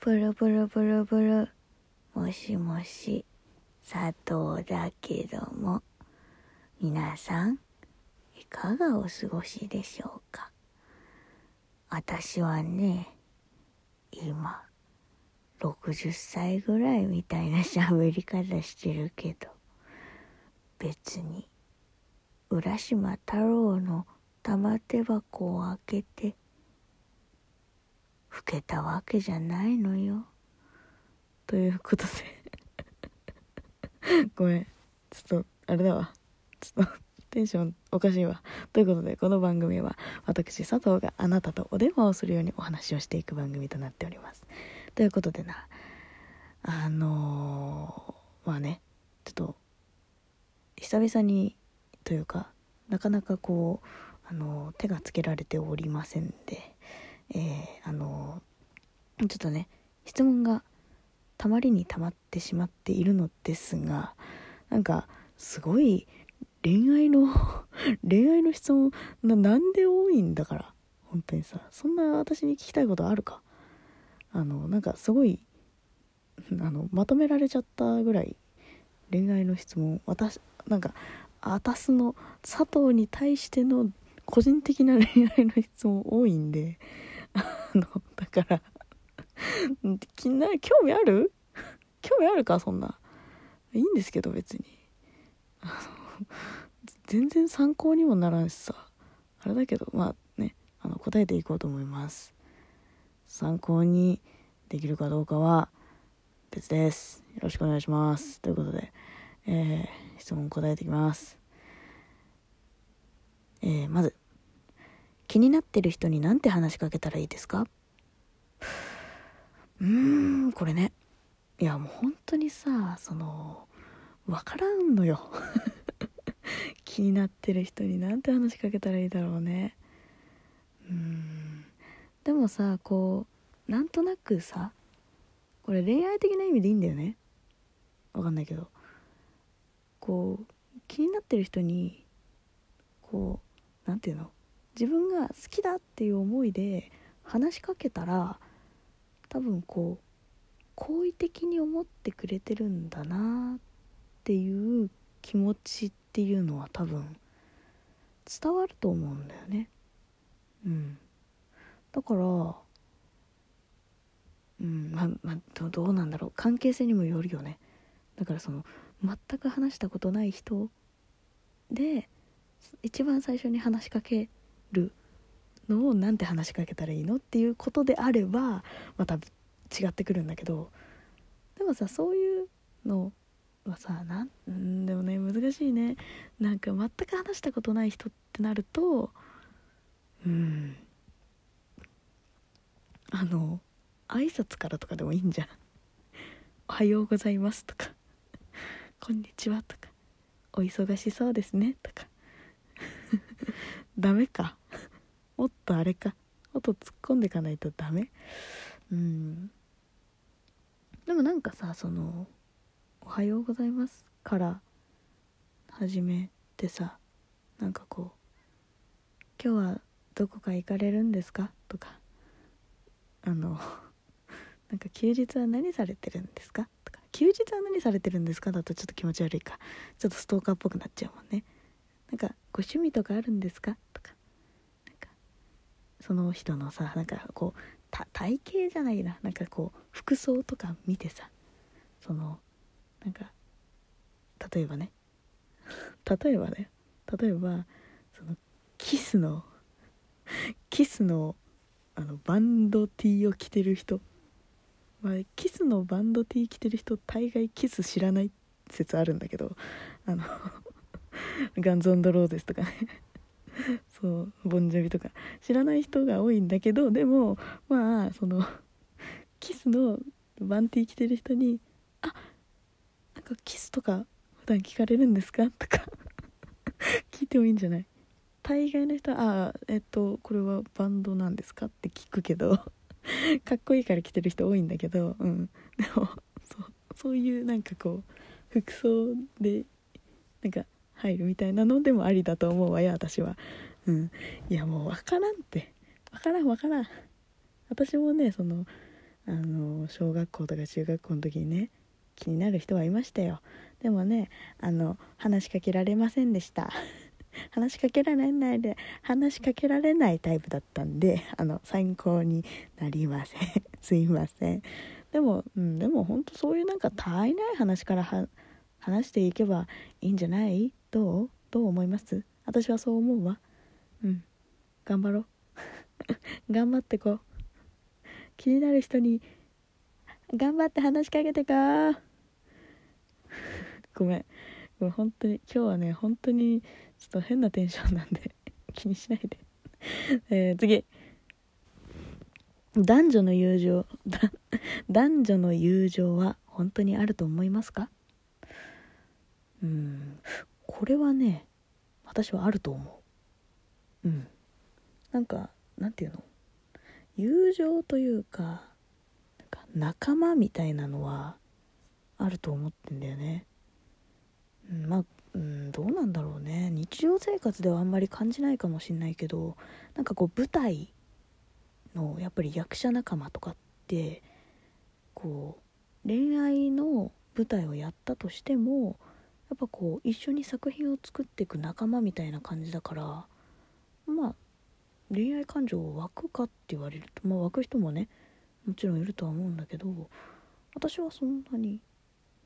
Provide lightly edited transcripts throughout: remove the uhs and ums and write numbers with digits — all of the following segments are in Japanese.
ブルブルブルブル、もしもし、佐藤だけども、皆さんいかがお過ごしでしょうか。私はね、今60歳ぐらいみたいな喋り方してるけど、別に浦島太郎の玉手箱を開けて老けたわけじゃないのよ。ということでごめん、ちょっとあれだわ、ちょっとテンションおかしいわ。ということで、この番組は私佐藤があなたとお電話をするようにお話をしていく番組となっております。ということでな、まあね、ちょっと久々にというか、なかなかこう手がつけられておりませんで、ちょっとね、質問がたまりにたまってしまっているのですが、なんかすごい恋愛の質問なんで多いんだから、本当にさ、そんな私に聞きたいことあるか。なんかすごいまとめられちゃったぐらい恋愛の質問、私の佐藤に対しての個人的な恋愛の質問多いんで、だから興味あるか、そんないいんですけど、別に全然参考にもならんしさ、あれだけど、まあね、答えていこうと思います。参考にできるかどうかは別です。よろしくお願いします。ということで、質問答えていきます。まず、気になってる人になんて話しかけたらいいですか。これね、いやもう本当にさ、わからんのよ気になってる人になんて話しかけたらいいだろうね。でもさ、こうなんとなくさ、これ恋愛的な意味でいいんだよね。わかんないけど、こう気になってる人にこう、なんていうの、自分が好きだっていう思いで話しかけたら、多分こう好意的に思ってくれてるんだなっていう気持ちっていうのは多分伝わると思うんだよね。だから、どうなんだろう、関係性にもよるよね。だから全く話したことない人で一番最初に話しかけるのをなんて話しかけたらいいのっていうことであればまた違ってくるんだけど、でもさ、そういうのはさ、でもね、難しいね。なんか全く話したことない人ってなると、挨拶からとかでもいいんじゃん。おはようございますとか、こんにちはとか、お忙しそうですねとかダメか、もっとあれか、もっと突っ込んでいかないとダメ。でもなんかさ、おはようございますから始めてさ、なんかこう、今日はどこか行かれるんですかとか、なんか休日は何されてるんですかとか、休日は何されてるんですかだとちょっと気持ち悪いか、ちょっとストーカーっぽくなっちゃうもんね。なんかご趣味とかあるんですかとか、なんかその人のさ、なんかこう体型じゃないな、なんかこう服装とか見てさ、なんか例えばキスのバンド T を着てる人、キスのバンド T 着てる人、大概キス知らない説あるんだけど、ガンズ・オン・ド・ローゼスとかねそう、ボンジョビとか知らない人が多いんだけど、でもまあキスのバンティー着てる人に「あ、なんかキスとか普段聞かれるんですか?」とか聞いてもいいんじゃない。大概の人は「あ、これはバンドなんですか?」って聞くけどかっこいいから着てる人多いんだけど、でもそういうなんかこう服装でなんか入るみたいなのでもありだと思うわよ、私は。いやもう分からんって、分からん。私もね、小学校とか中学校の時にね気になる人はいましたよ。でもね話しかけられませんでした話しかけられないタイプだったんで参考になりませんすいません。でも本当そういう絶えない話から話していけばいいんじゃない？どう思います？私はそう思うわ。頑張ろう頑張ってこ。気になる人に頑張って話しかけてこごめん本当に今日はね本当にちょっと変なテンションなんで気にしないで次、男女の友情は本当にあると思いますか？これはね私はあると思う。なんていうの、友情というか仲間みたいなのはあると思ってんだよね。どうなんだろうね。日常生活ではあんまり感じないかもしれないけど舞台のやっぱり役者仲間とかって恋愛の舞台をやったとしてもやっぱ一緒に作品を作っていく仲間みたいな感じだから恋愛感情湧くかって言われると湧く人もねもちろんいるとは思うんだけど私はそんなに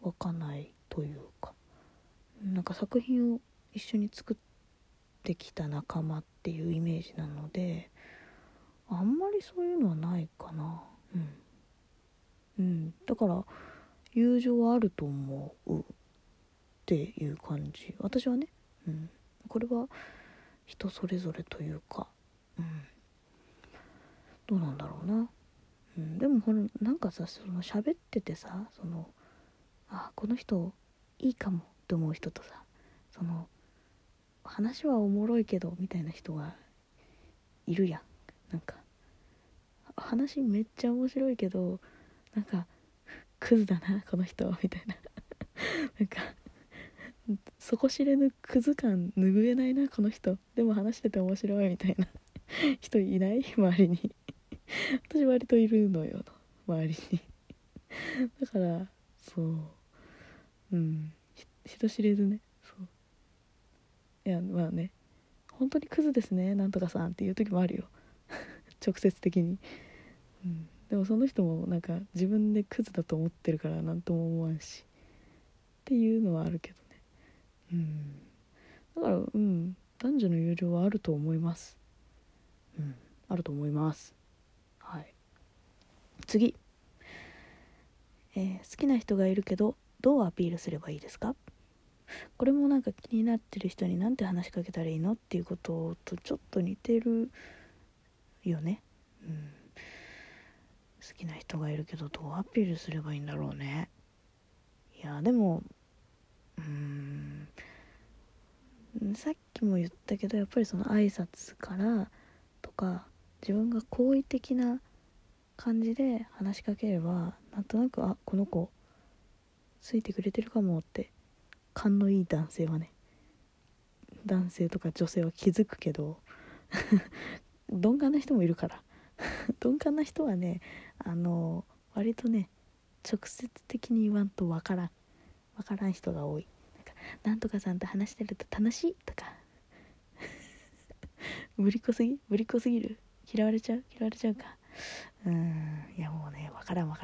湧かないというか作品を一緒に作ってきた仲間っていうイメージなのであんまりそういうのはないかな。だから友情はあると思うっていう感じ私はね。これは人それぞれというかどうなんだろうな。でも喋っててさこの人いいかもって思う人とさ話はおもろいけどみたいな人がいるやん。話めっちゃ面白いけどクズだなこの人みたいな底知れぬクズ感拭えないなこの人でも話してて面白いみたいな人いない周りに私割といるのよ周りにだから人知れずね本当にクズですねなんとかさんっていう時もあるよ直接的に、でもその人も自分でクズだと思ってるからなんとも思わんしっていうのはあるけどね。だから男女の友情はあると思います。あると思います。次、好きな人がいるけどどうアピールすればいいですか？これも気になってる人になんて話しかけたらいいのっていうこととちょっと似てるよね。好きな人がいるけどどうアピールすればいいんだろうね。さっきも言ったけどやっぱり挨拶からとか自分が好意的な感じで話しかければなんとなくこの子ついてくれてるかもって勘のいい男性はね男性とか女性は気づくけど鈍感な人もいるから鈍感な人はね割とね直接的に言わんとわからん人が多い。なんとかさんと話してると楽しいとかぶりっこすぎる嫌われちゃうかわからん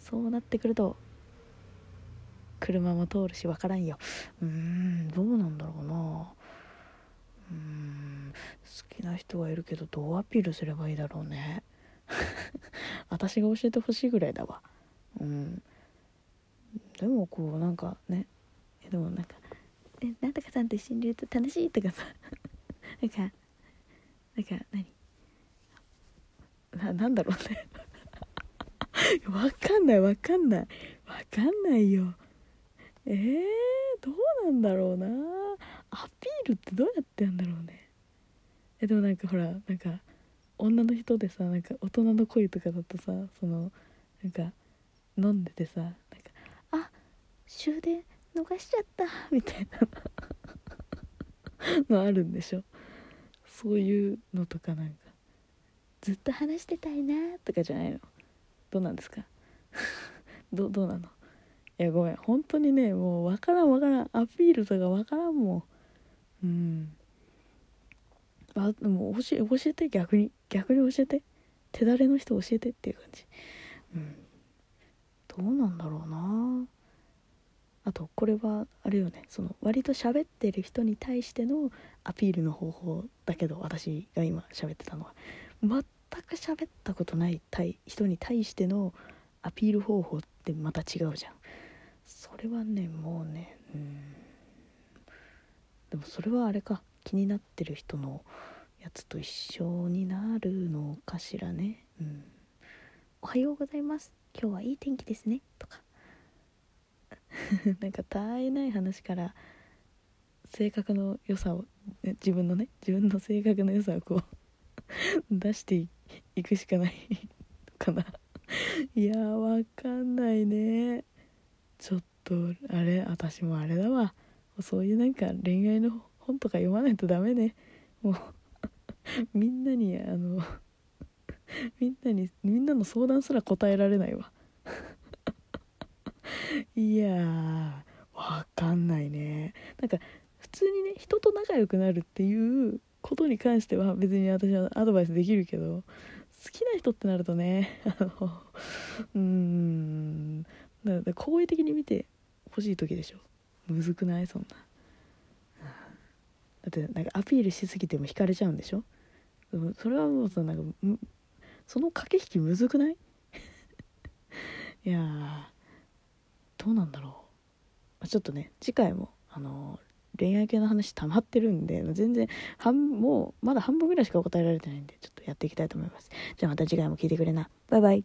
そうなってくると車も通るしわからんよ。どうなんだろうな。好きな人はいるけどどうアピールすればいいだろうね私が教えてほしいぐらいだわ。でもなんとかさんと一緒にいると楽しいとかさなんだろうねわかんないよ。どうなんだろうな。アピールってどうやってやんだろうね。でも女の人でさ大人の恋とかだとさ飲んでてさ終電逃しちゃったみたいなのあるんでしょ。そういうのとかずっと話してたいなとかじゃないの。どうなんですかどうなの。いやごめん、本当にね、もうわからん、アピールとかわからんもん。あ、でも教えて、逆に教えて、手だれの人教えてっていう感じ。どうなんだろうな。あとこれはあれよね、その割と喋ってる人に対してのアピールの方法だけど、私が今喋ってたのは全く喋ったことない人に対してのアピール方法ってまた違うじゃん。それはね、もうね、でもそれはあれか、気になってる人のやつと一緒になるのかしらね。おはようございます、今日はいい天気ですねとかなんかたわいない話から性格の良さを、自分の性格の良さをこう出していくしかないかな。いやわかんないね。ちょっとあれ、私もあれだわ、そういうなんか恋愛の本とか読まないとダメね、もうみんなの相談すら答えられないわいやー、わかんないね。なんか普通にね、人と仲良くなるっていうことに関しては別に私はアドバイスできるけど、好きな人ってなるとね、だ好意的に見てほしい時でしょ。むずくない？そんな。だってなんかアピールしすぎても惹かれちゃうんでしょ。それはもうさ、なんかその駆け引きむずくない？いやー、どうなんだろう。ちょっとね、次回も恋愛系の話溜まってるんで、全然もうまだ半分ぐらいしか答えられてないんで、ちょっとやっていきたいと思います。じゃあまた次回も聞いてくれな。バイバイ。